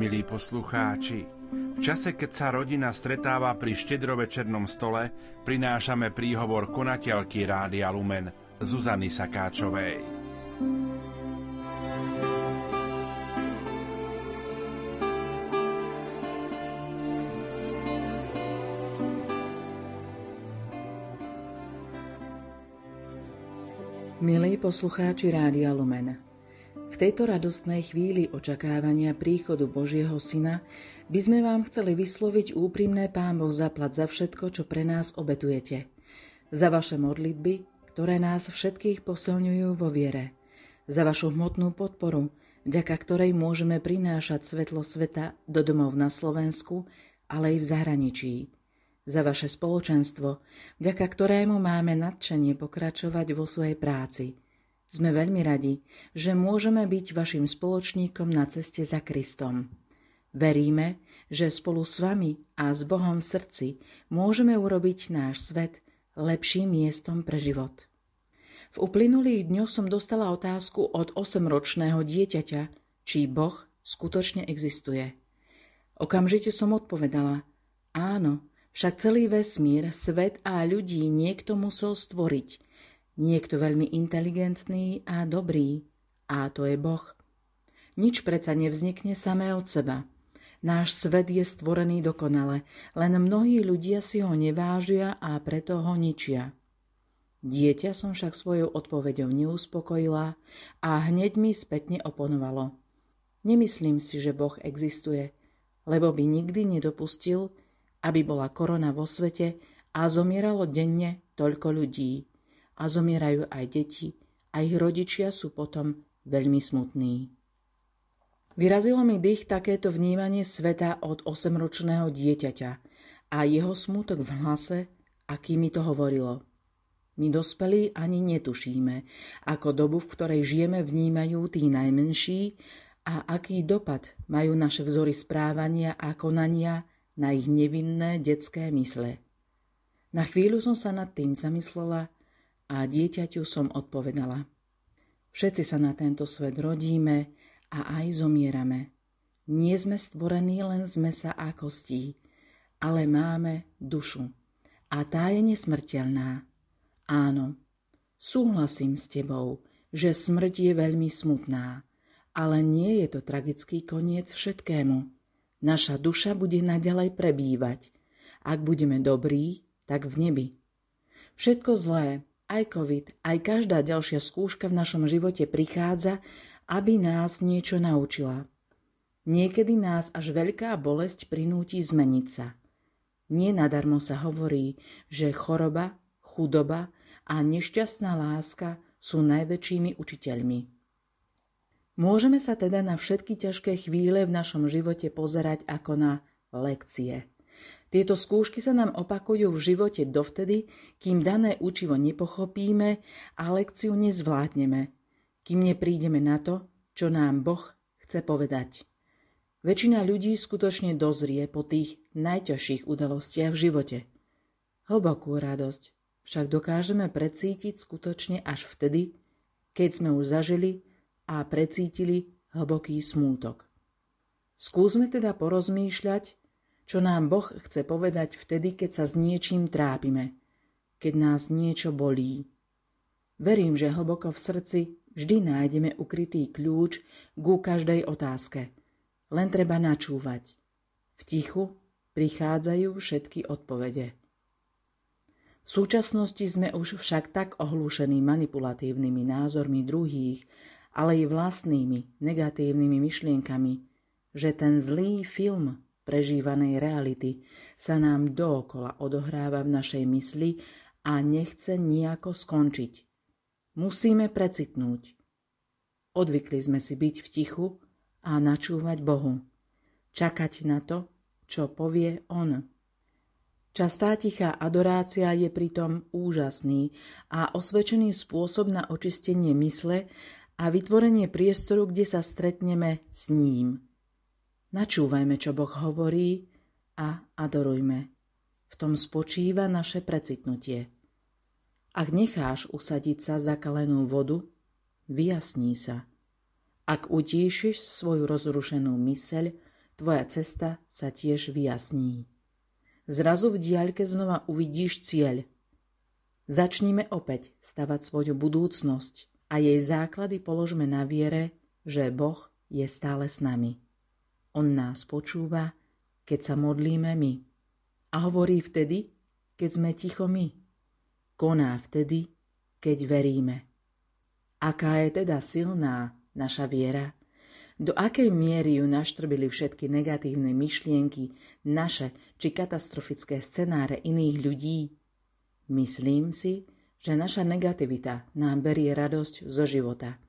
Milí poslucháči, v čase, keď sa rodina stretáva pri štedrovečernom stole, prinášame príhovor konateľky Rádia Lumen Zuzany Sakáčovej. Milí poslucháči Rádia Lumen, v tejto radostnej chvíli očakávania príchodu Božieho Syna by sme vám chceli vysloviť úprimné Pán Boh zaplať za všetko, čo pre nás obetujete. Za vaše modlitby, ktoré nás všetkých posilňujú vo viere. Za vašu hmotnú podporu, vďaka ktorej môžeme prinášať svetlo sveta do domov na Slovensku, ale aj v zahraničí. Za vaše spoločenstvo, vďaka ktorému máme nadšenie pokračovať vo svojej práci. Sme veľmi radi, že môžeme byť vašim spoločníkom na ceste za Kristom. Veríme, že spolu s vami a s Bohom v srdci môžeme urobiť náš svet lepším miestom pre život. V uplynulých dňoch som dostala otázku od 8-ročného dieťaťa, či Boh skutočne existuje. Okamžite som odpovedala, áno, však celý vesmír, svet a ľudí niekto musel stvoriť. Niekto veľmi inteligentný a dobrý. A to je Boh. Nič predsa nevznikne samé od seba. Náš svet je stvorený dokonale, len mnohí ľudia si ho nevážia a preto ho ničia. Dieťa som však svojou odpoveďou neuspokojila a hneď mi spätne oponovalo. Nemyslím si, že Boh existuje, lebo by nikdy nedopustil, aby bola korona vo svete a zomieralo denne toľko ľudí. A zomierajú aj deti a ich rodičia sú potom veľmi smutní. Vyrazilo mi dých takéto vnímanie sveta od 8-ročného dieťaťa a jeho smútok v hlase, aký mi to hovorilo. My dospelí ani netušíme, ako dobu, v ktorej žijeme, vnímajú tí najmenší a aký dopad majú naše vzory správania a konania na ich nevinné detské mysle. Na chvíľu som sa nad tým zamyslela a dieťaťu som odpovedala. Všetci sa na tento svet rodíme a aj zomierame. Nie sme stvorení len z mesa a kostí, ale máme dušu a tá je nesmrteľná. Áno, súhlasím s tebou, že smrť je veľmi smutná, ale nie je to tragický koniec všetkému. Naša duša bude naďalej prebývať. Ak budeme dobrí, tak v nebi. Všetko zlé, aj COVID, aj každá ďalšia skúška v našom živote prichádza, aby nás niečo naučila. Niekedy nás až veľká bolesť prinúti zmeniť sa. Nenadarmo sa hovorí, že choroba, chudoba a nešťastná láska sú najväčšími učiteľmi. Môžeme sa teda na všetky ťažké chvíle v našom živote pozerať ako na lekcie. Tieto skúšky sa nám opakujú v živote dovtedy, kým dané učivo nepochopíme a lekciu nezvládneme, kým neprídeme na to, čo nám Boh chce povedať. Väčšina ľudí skutočne dozrie po tých najťažších udalostiach v živote. Hlbokú radosť však dokážeme precítiť skutočne až vtedy, keď sme už zažili a precítili hlboký smútok. Skúsme teda porozmýšľať, čo nám Boh chce povedať vtedy, keď sa s niečím trápime, keď nás niečo bolí. Verím, že hlboko v srdci vždy nájdeme ukrytý kľúč ku každej otázke. Len treba načúvať. V tichu prichádzajú všetky odpovede. V súčasnosti sme už však tak ohlúšení manipulatívnymi názormi druhých, ale i vlastnými negatívnymi myšlienkami, že ten zlý film prežívanej reality sa nám dookola odohráva v našej mysli a nechce nijako skončiť. Musíme precitnúť. Odvykli sme si byť v tichu a načúvať Bohu. Čakať na to, čo povie On. Častá tichá adorácia je pritom úžasný a osvedčený spôsob na očistenie mysle a vytvorenie priestoru, kde sa stretneme s ním. Načúvajme, čo Boh hovorí a adorujme. V tom spočíva naše precitnutie. Ak necháš usadiť sa zakalenú vodu, vyjasní sa. Ak utíšiš svoju rozrušenú myseľ, tvoja cesta sa tiež vyjasní. Zrazu v diaľke znova uvidíš cieľ. Začnime opäť stavať svoju budúcnosť a jej základy položme na viere, že Boh je stále s nami. On nás počúva, keď sa modlíme my. A hovorí vtedy, keď sme ticho my. Koná vtedy, keď veríme. Aká je teda silná naša viera? Do akej miery ju naštrbili všetky negatívne myšlienky, naše či katastrofické scenáre iných ľudí? Myslím si, že naša negativita nám berie radosť zo života.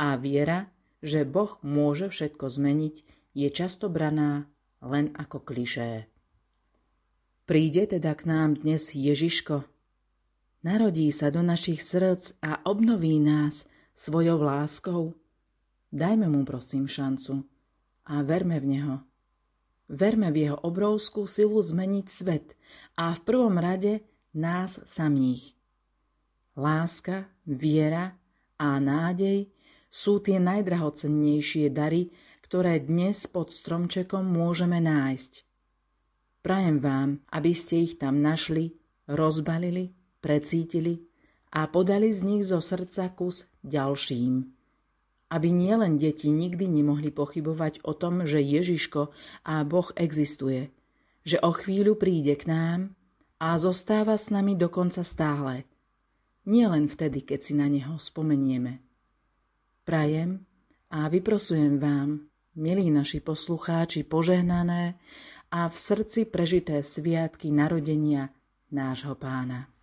A viera, že Boh môže všetko zmeniť, je často braná len ako klišé. Príde teda k nám dnes Ježiško. Narodí sa do našich srdc a obnoví nás svojou láskou. Dajme mu prosím šancu a verme v neho. Verme v jeho obrovskú silu zmeniť svet a v prvom rade nás samých. Láska, viera a nádej sú tie najdrahocennejšie dary, ktoré dnes pod stromčekom môžeme nájsť. Prajem vám, aby ste ich tam našli, rozbalili, precítili a podali z nich zo srdca kus ďalším. Aby nielen deti nikdy nemohli pochybovať o tom, že Ježiško a Boh existuje, že o chvíľu príde k nám a zostáva s nami dokonca stále. Nielen vtedy, keď si na neho spomenieme. Prajem a vyprosujem vám, milí naši poslucháči, požehnané a v srdci prežité sviatky narodenia nášho Pána.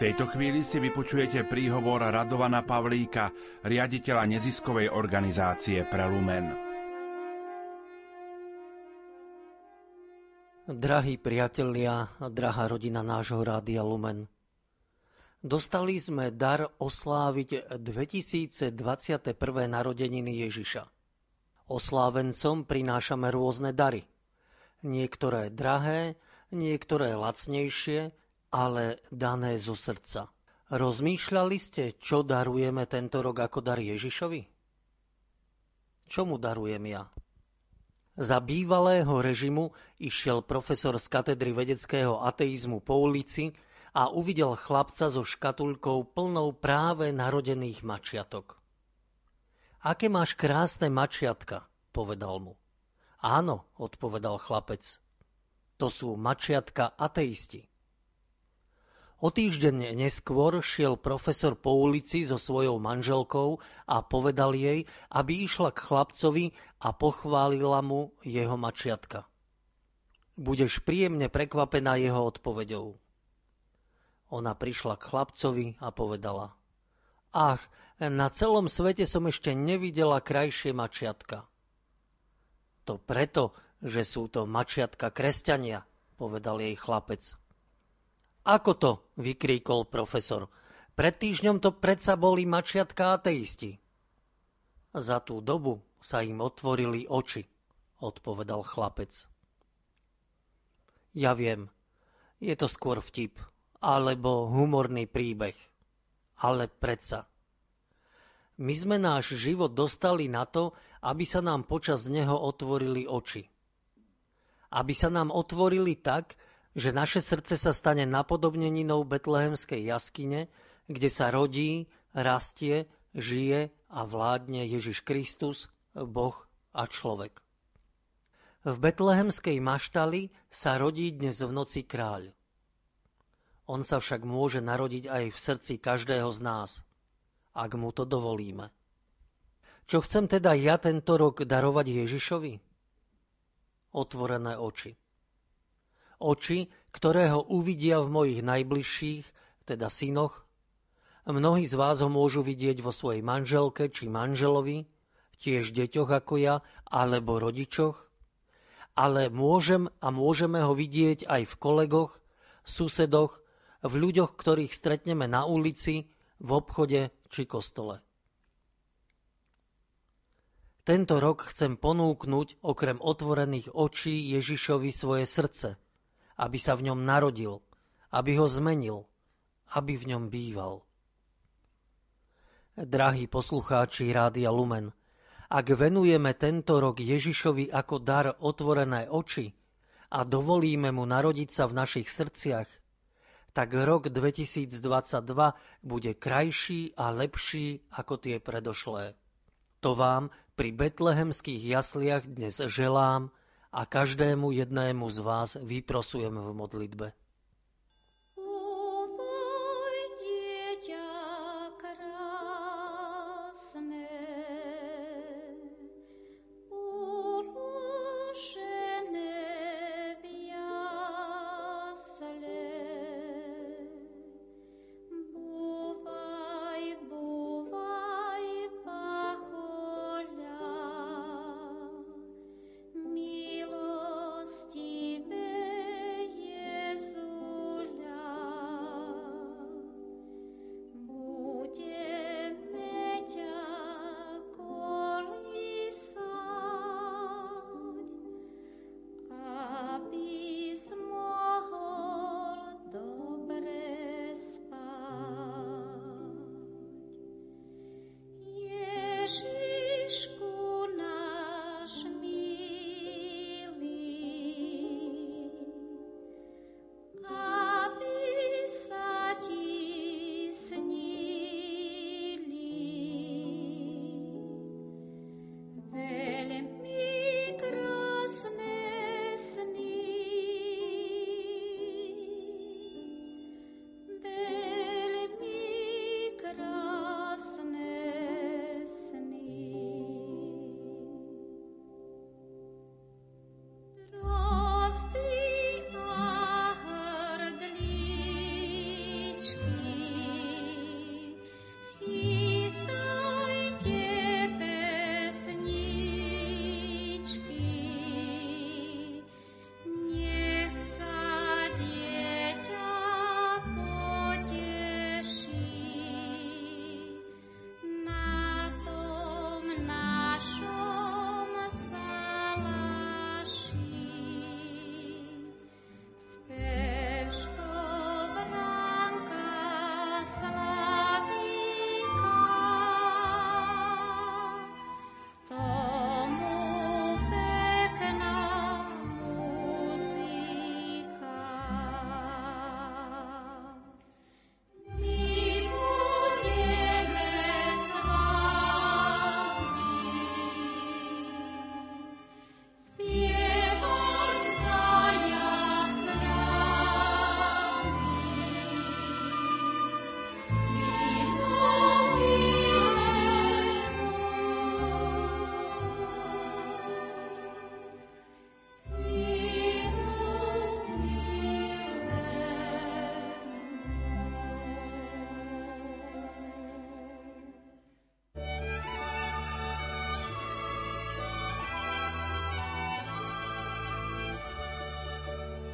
V tejto chvíli si vypočujete príhovor Radovana Pavlíka, riaditeľa neziskovej organizácie Pre Lumen. Drahí priatelia, drahá rodina nášho Rádia Lumen. Dostali sme dar osláviť 2021. narodeniny Ježiša. Oslávencom prinášame rôzne dary. Niektoré drahé, niektoré lacnejšie, ale dané zo srdca. Rozmýšľali ste, čo darujeme tento rok ako dar Ježišovi? Čo mu darujem ja? Za bývalého režimu išiel profesor z katedry vedeckého ateizmu po ulici a uvidel chlapca so škatulkou plnou práve narodených mačiatok. Aké máš krásne mačiatka, povedal mu. Áno, odpovedal chlapec. To sú mačiatka ateisti. O týždeň neskôr šiel profesor po ulici so svojou manželkou a povedal jej, aby išla k chlapcovi a pochválila mu jeho mačiatka. Budeš príjemne prekvapená jeho odpoveďou. Ona prišla k chlapcovi a povedala: Ach, na celom svete som ešte nevidela krajšie mačiatka. To preto, že sú to mačiatka kresťania, povedal jej chlapec. Ako to? Vykríkol profesor. Pred týždňom to predsa boli mačiatka ateisti. Za tú dobu sa im otvorili oči, odpovedal chlapec. Ja viem, je to skôr vtip, alebo humorný príbeh. Ale predsa. My sme náš život dostali na to, aby sa nám počas neho otvorili oči. Aby sa nám otvorili tak, že naše srdce sa stane napodobneninou Betlehemskej jaskyne, kde sa rodí, rastie, žije a vládne Ježiš Kristus, Boh a človek. V Betlehemskej maštali sa rodí dnes v noci kráľ. On sa však môže narodiť aj v srdci každého z nás, ak mu to dovolíme. Čo chcem teda ja tento rok darovať Ježišovi? Otvorené oči. Oči, ktoré ho uvidia v mojich najbližších, teda synoch. Mnohí z vás ho môžu vidieť vo svojej manželke či manželovi, tiež deťoch ako ja, alebo rodičoch. Ale môžeme ho vidieť aj v kolegoch, susedoch, v ľuďoch, ktorých stretneme na ulici, v obchode či kostole. Tento rok chcem ponúknuť okrem otvorených očí Ježišovi svoje srdce, aby sa v ňom narodil, aby ho zmenil, aby v ňom býval. Drahí poslucháči Rádia Lumen, ak venujeme tento rok Ježišovi ako dar otvorené oči a dovolíme mu narodiť sa v našich srdciach, tak rok 2022 bude krajší a lepší ako tie predošlé. To vám pri betlehemských jasliach dnes želám a každému jednému z vás vyprosujem v modlitbe.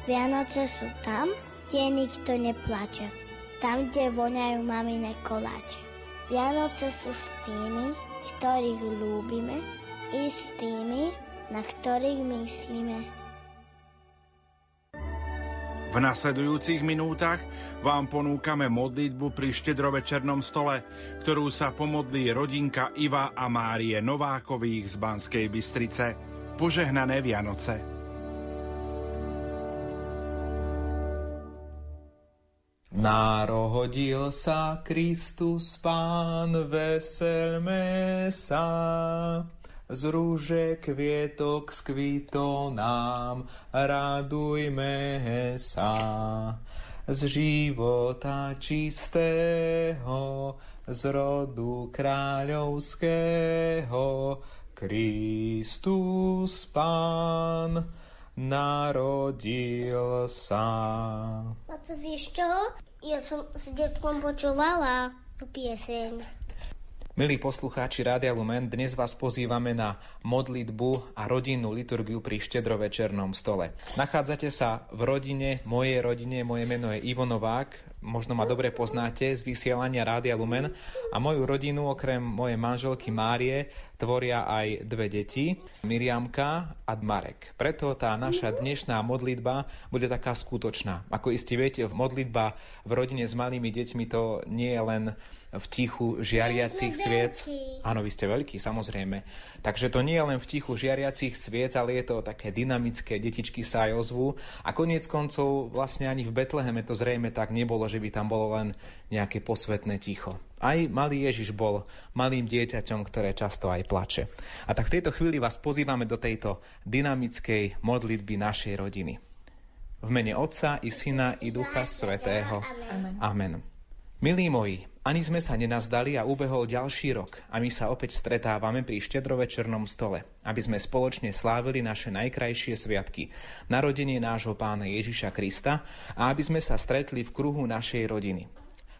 Vianoce sú tam, kde nikto neplače, tam, kde voňajú mamine koláče. Vianoce sú s tými, ktorých ľúbime, i s tými, na ktorých myslíme. V nasledujúcich minútach vám ponúkame modlitbu pri štedrovečernom stole, ktorú sa pomodlí rodinka Iva a Márie Novákových z Banskej Bystrice. Požehnané Vianoce. Narodil sa Kristus Pán, veselme sa. Z rúže kvietok skvitol nám, radujme sa. Z života čistého, z rodu kráľovského, Kristus Pán narodil sa. Maco, vieš čo? Ja som s detkom počúvala tú pieseň. Milí poslucháči Rádia Lumen, dnes vás pozývame na modlitbu a rodinnú liturgiu pri štedrovečernom stole. Nachádzate sa v rodine, moje meno je Ivo Novák, možno ma dobre poznáte z vysielania Rádia Lumen, a moju rodinu okrem mojej manželky Márie tvoria aj dve deti, Miriamka a Marek. Preto tá naša dnešná modlitba bude taká skutočná. Ako iste viete, modlitba v rodine s malými deťmi to nie je len v tichu žiariacich sviec. Áno, vy ste veľkí, samozrejme. Takže to nie je len v tichu žiariacich sviec, ale je to také dynamické, detičky sa aj ozvú. A koniec koncov vlastne ani v Betleheme to zrejme tak nebolo, že by tam bolo len nejaké posvetné ticho. Aj malý Ježiš bol malým dieťaťom, ktoré často aj plače. A tak v tejto chvíli vás pozývame do tejto dynamickej modlitby našej rodiny. V mene Otca i Syna i Ducha Svätého. Amen. Amen. Milí moji, ani sme sa nenazdali a ubehol ďalší rok a my sa opäť stretávame pri štedrovečernom stole, aby sme spoločne slávili naše najkrajšie sviatky, narodenie nášho Pána Ježiša Krista, a aby sme sa stretli v kruhu našej rodiny.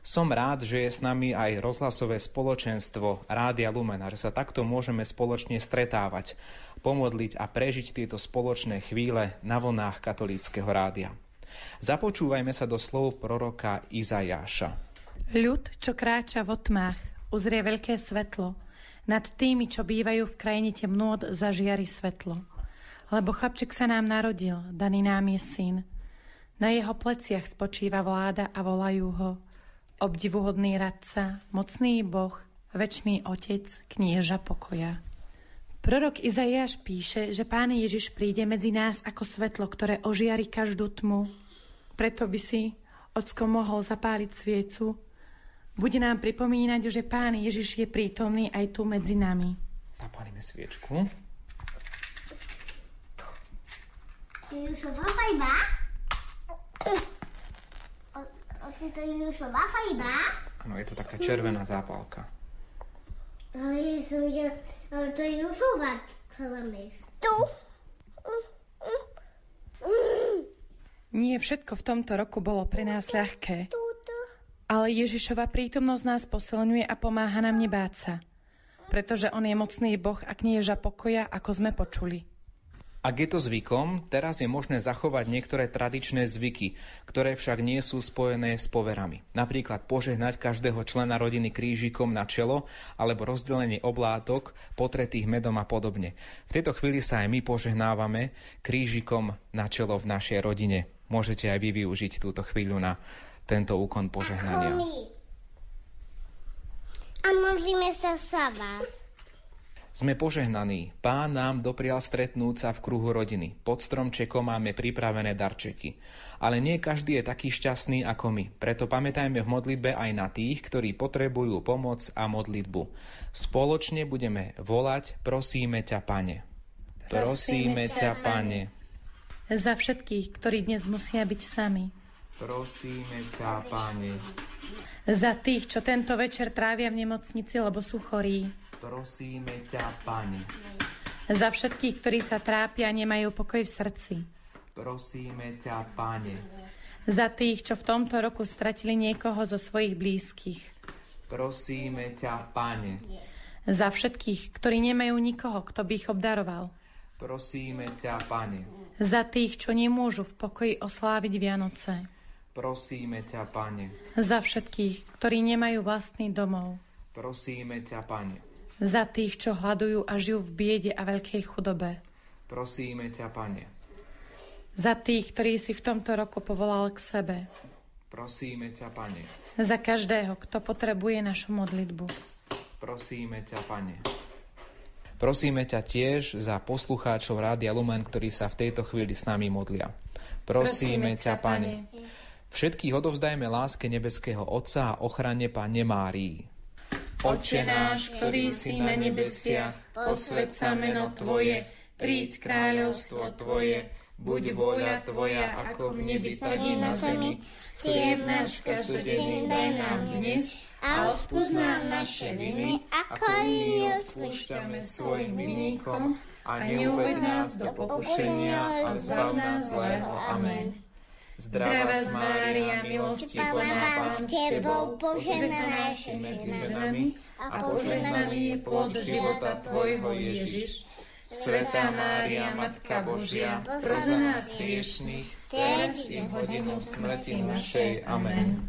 Som rád, že je s nami aj rozhlasové spoločenstvo Rádia Lumen, že sa takto môžeme spoločne stretávať, pomodliť a prežiť tieto spoločné chvíle na vlnách katolíckeho rádia. Započúvajme sa do slov proroka Izajáša. Ľud, čo kráča v otmách, uzrie veľké svetlo. Nad tými, čo bývajú v krajine temnôt, zažiari svetlo. Lebo chlapček sa nám narodil, daný nám je syn. Na jeho pleciach spočíva vláda a volajú ho obdivuhodný radca, mocný Boh, večný Otec, knieža pokoja. Prorok Izajáš píše, že Pán Ježiš príde medzi nás ako svetlo, ktoré ožiari každú tmu. Preto by si Ocko mohol zapáliť sviecu. Bude nám pripomínať, že Pán Ježiš je prítomný aj tu medzi nami. Zapálime sviečku. Áno, je to taká červená zápalka. Ale to je jušová červená. Tu. Nie všetko v tomto roku bolo pre nás ľahké. Ale Ježišova prítomnosť nás posilňuje a pomáha nám nebáť sa. Pretože on je mocný Boh a knieža pokoja, ako sme počuli. Ak je to zvykom, teraz je možné zachovať niektoré tradičné zvyky, ktoré však nie sú spojené s poverami. Napríklad požehnať každého člena rodiny krížikom na čelo alebo rozdelenie oblátok, potretých medom a podobne. V tejto chvíli sa aj my požehnávame krížikom na čelo v našej rodine. Môžete aj vy využiť túto chvíľu na tento úkon požehnania. A modlíme sa za vás. Sme požehnaní. Pán nám doprial stretnúť sa v kruhu rodiny. Pod stromčekom máme pripravené darčeky. Ale nie každý je taký šťastný ako my. Preto pamätajme v modlitbe aj na tých, ktorí potrebujú pomoc a modlitbu. Spoločne budeme volať: Prosíme ťa, Pane. Prosíme ťa, Pane. Za všetkých, ktorí dnes musia byť sami. Prosíme ťa, Pane. Za tých, čo tento večer trávia v nemocnici, lebo sú chorí. Prosíme ťa, Pane. Za všetkých, ktorí sa trápia a nemajú pokoj v srdci. Prosíme ťa, Pane. Za tých, čo v tomto roku stratili niekoho zo svojich blízkych. Prosíme ťa, Pane. Za všetkých, ktorí nemajú nikoho, kto by ich obdaroval. Prosíme ťa, Pane. Za tých, čo nemôžu v pokoji osláviť Vianoce. Prosíme ťa, Pane. Za všetkých, ktorí nemajú vlastný domov. Prosíme ťa, Pane. Za tých, čo hľadujú a žijú v biede a veľkej chudobe. Prosíme ťa, Pane. Za tých, ktorí si v tomto roku povolal k sebe. Prosíme ťa, Pane. Za každého, kto potrebuje našu modlitbu. Prosíme ťa, Pane. Prosíme ťa tiež za poslucháčov Rádia Lumen, ktorí sa v tejto chvíli s nami modlia. Prosíme ťa, Pane. Všetkých odovzdajme láske nebeského Otca a ochrane Panne Márii. Otče náš, ktorý si na nebesiach, posväť sa meno Tvoje, príď kráľovstvo Tvoje, buď vôľa Tvoja, ako v nebi, tak i na zemi. Chlieb náš každodenný daj nám dnes a odpusť nám naše viny, ako i my odpúšťame svojim vinníkom, a neuved nás do pokušenia, ale zbav nás zlého. Amen. Zdravá Mária, milosti plná, Pán s Tebou, požehnaná si medzi ženami a požehnaný je plod života Tvojho, Ježiš. Svätá Mária, Matka Božia, pros za nás hriešnych, teraz i v hodinu smrti našej. Amen.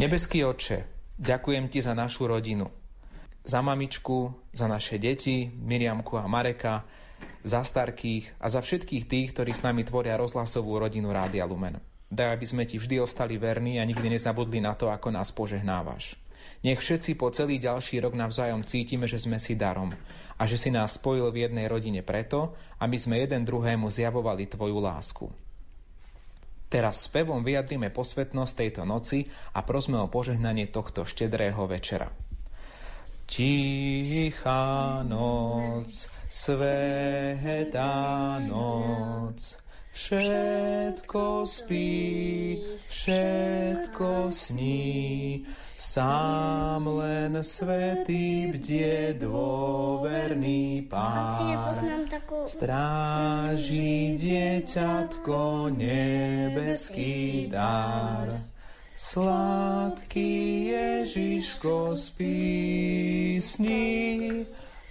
Nebeský Otče, ďakujem Ti za našu rodinu, za mamičku, za naše deti, Miriamku a Mareka, za starkých a za všetkých tých, ktorí s nami tvoria rozhlasovú rodinu Rádia Lumen. Daj, aby sme Ti vždy ostali verní a nikdy nezabudli na to, ako nás požehnávaš. Nech všetci po celý ďalší rok navzájom cítime, že sme si darom a že si nás spojil v jednej rodine preto, aby sme jeden druhému zjavovali Tvoju lásku. Teraz spevom vyjadrime posvetnosť tejto noci a prosme o požehnanie tohto štedrého večera. Tichá noc, svätá noc, všetko spí, všetko sní, sám len svätý bdie dôverný Pán. Stráži dieťatko nebeský dar. Sladký Ježiško spí, sní,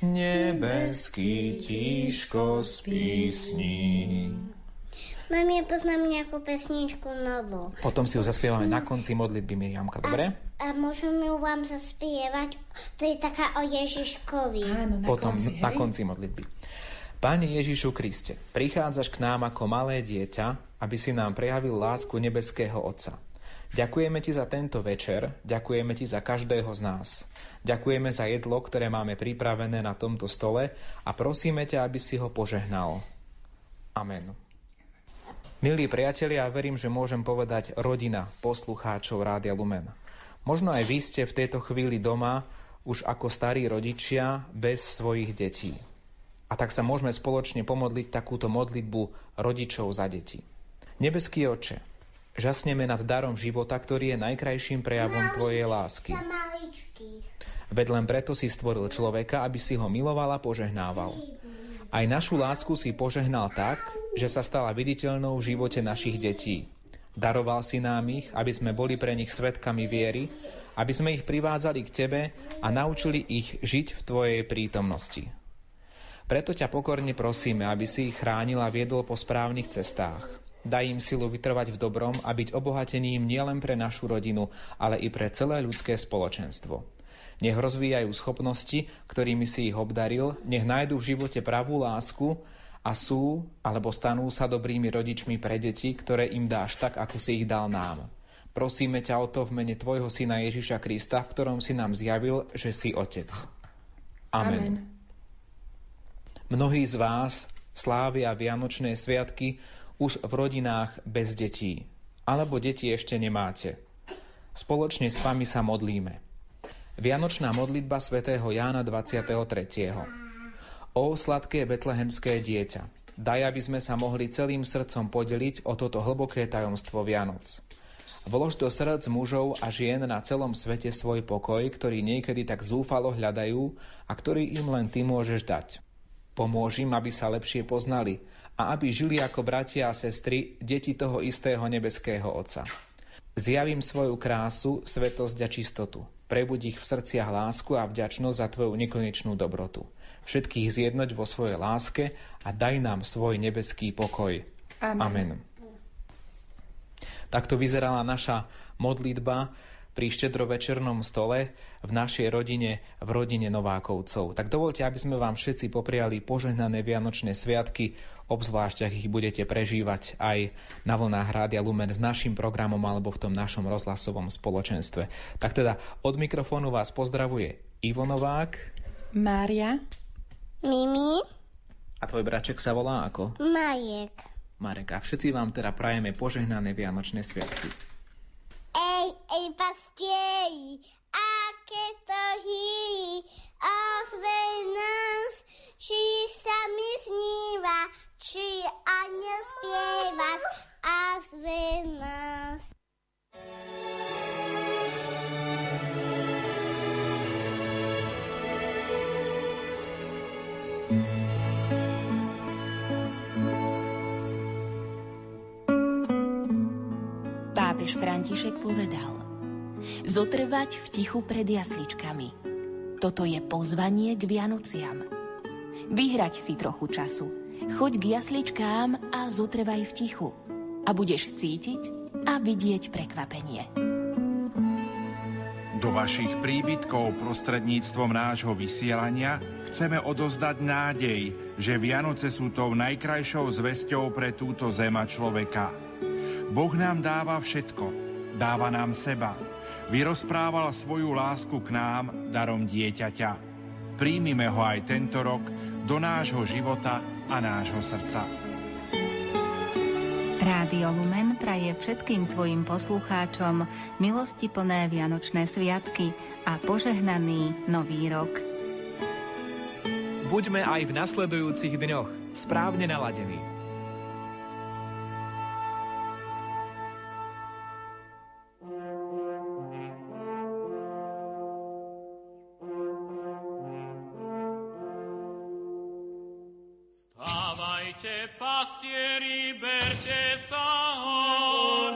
nebeský tíško spí, sní. Mami, ja poznám nejakú pesničku novú. Potom si ju zaspievame na konci modlitby, Miriamka, dobre? A môžem ju vám zaspievať? To je taká o Ježiškovi. Áno, na potom konci, hej? Na konci modlitby. Pane Ježišu Kriste, prichádzaš k nám ako malé dieťa, aby si nám prejavil lásku nebeského Otca. Ďakujeme Ti za tento večer, ďakujeme Ti za každého z nás. Ďakujeme za jedlo, ktoré máme pripravené na tomto stole a prosíme ťa, aby si ho požehnal. Amen. Milí priatelia, ja verím, že môžem povedať rodina poslucháčov Rádia Lumen. Možno aj vy ste v tejto chvíli doma už ako starí rodičia bez svojich detí. A tak sa môžeme spoločne pomodliť takúto modlitbu rodičov za deti. Nebeský Otče, žasneme nad darom života, ktorý je najkrajším prejavom Tvojej lásky. Veď len preto si stvoril človeka, aby si ho miloval a požehnával. Aj našu lásku si požehnal tak, že sa stala viditeľnou v živote našich detí. Daroval si nám ich, aby sme boli pre nich svedkami viery, aby sme ich privádzali k Tebe a naučili ich žiť v Tvojej prítomnosti. Preto ťa pokorne prosíme, aby si ich chránil a viedol po správnych cestách. Daj im silu vytrvať v dobrom a byť obohatením nielen pre našu rodinu, ale i pre celé ľudské spoločenstvo. Nech rozvíjajú schopnosti, ktorými si ich obdaril, nech nájdu v živote pravú lásku a sú, alebo stanú sa dobrými rodičmi pre deti, ktoré im dáš tak, ako si ich dal nám. Prosíme ťa o to v mene Tvojho Syna Ježiša Krista, v ktorom si nám zjavil, že si Otec. Amen. Amen. Mnohí z vás slávia Vianočné sviatky už v rodinách bez detí, alebo deti ešte nemáte. Spoločne s vami sa modlíme. Vianočná modlitba svätého Jána 23. Ó sladké betlehemské dieťa, daj, aby sme sa mohli celým srdcom podeliť o toto hlboké tajomstvo Vianoc. Vlož do srdc mužov a žien na celom svete svoj pokoj, ktorý niekedy tak zúfalo hľadajú a ktorý im len Ty môžeš dať. Pomôž im, aby sa lepšie poznali, a aby žili ako bratia a sestry, deti toho istého nebeského Otca. Zjavím svoju krásu, svetosť a čistotu. Prebuď ich v srdciach lásku a vďačnosť za tvoju nekonečnú dobrotu. Všetkých zjednoť vo svojej láske a daj nám svoj nebeský pokoj. Amen. Amen. Takto vyzerala naša modlitba pri štedrovečernom stole v našej rodine, v rodine Novákovcov. Tak dovolte, aby sme vám všetci popriali požehnané vianočné sviatky, obzvlášť ak ich budete prežívať aj na vlnách Rádia Lumen s našim programom alebo v tom našom rozhlasovom spoločenstve. Tak teda od mikrofónu vás pozdravuje Ivo Novák, Mária, Mimi a tvoj braček sa volá ako? Majek. Marek, a všetci vám teda prajeme požehnané vianočné sviatky. Ej, pastieri, aké to hýri, ozvej nás, či sa mi sníva, či aniel spieva, ozvej nás. Pápež František povedal: zotrvať v tichu pred jasličkami. Toto je pozvanie k Vianociam. Vyhrať si trochu času. Choď k jasličkám a zotrvaj v tichu. A budeš cítiť a vidieť prekvapenie. Do vašich príbytkov prostredníctvom nášho vysielania chceme odozdať nádej, že Vianoce sú tou najkrajšou zvesťou pre túto zem a človeka. Boh nám dáva všetko, dáva nám seba. Vyrozprával svoju lásku k nám darom dieťaťa. Príjmime ho aj tento rok do nášho života a nášho srdca. Rádio Lumen praje všetkým svojim poslucháčom milostiplné vianočné sviatky a požehnaný nový rok. Buďme aj v nasledujúcich dňoch správne naladení. Pastieri, berte sa hor,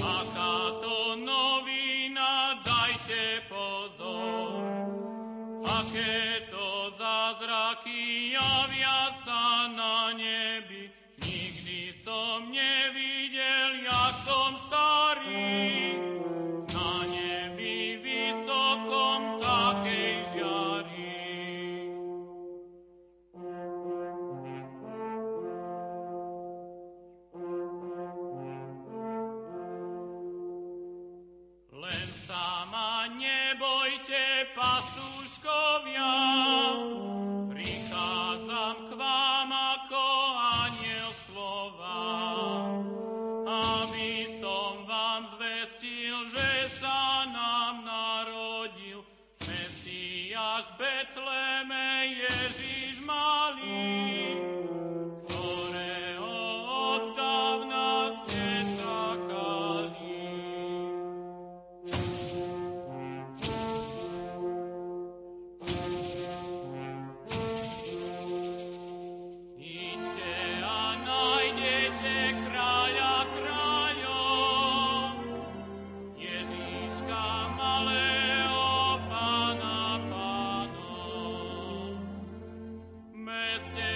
akáto novina, dajte pozor. Aké to zázraky javia sa na nebi, nikdy som nevidel, jak som starý. Na nebi vysokom takej žiari. Pastúškovia, prichádzam k vám ako anjel slova, aby som vám zvestil, že sa nám narodil Mesiáš v Betleheme, Ježiš malý, ktorého oddávna ste čakali. Stay.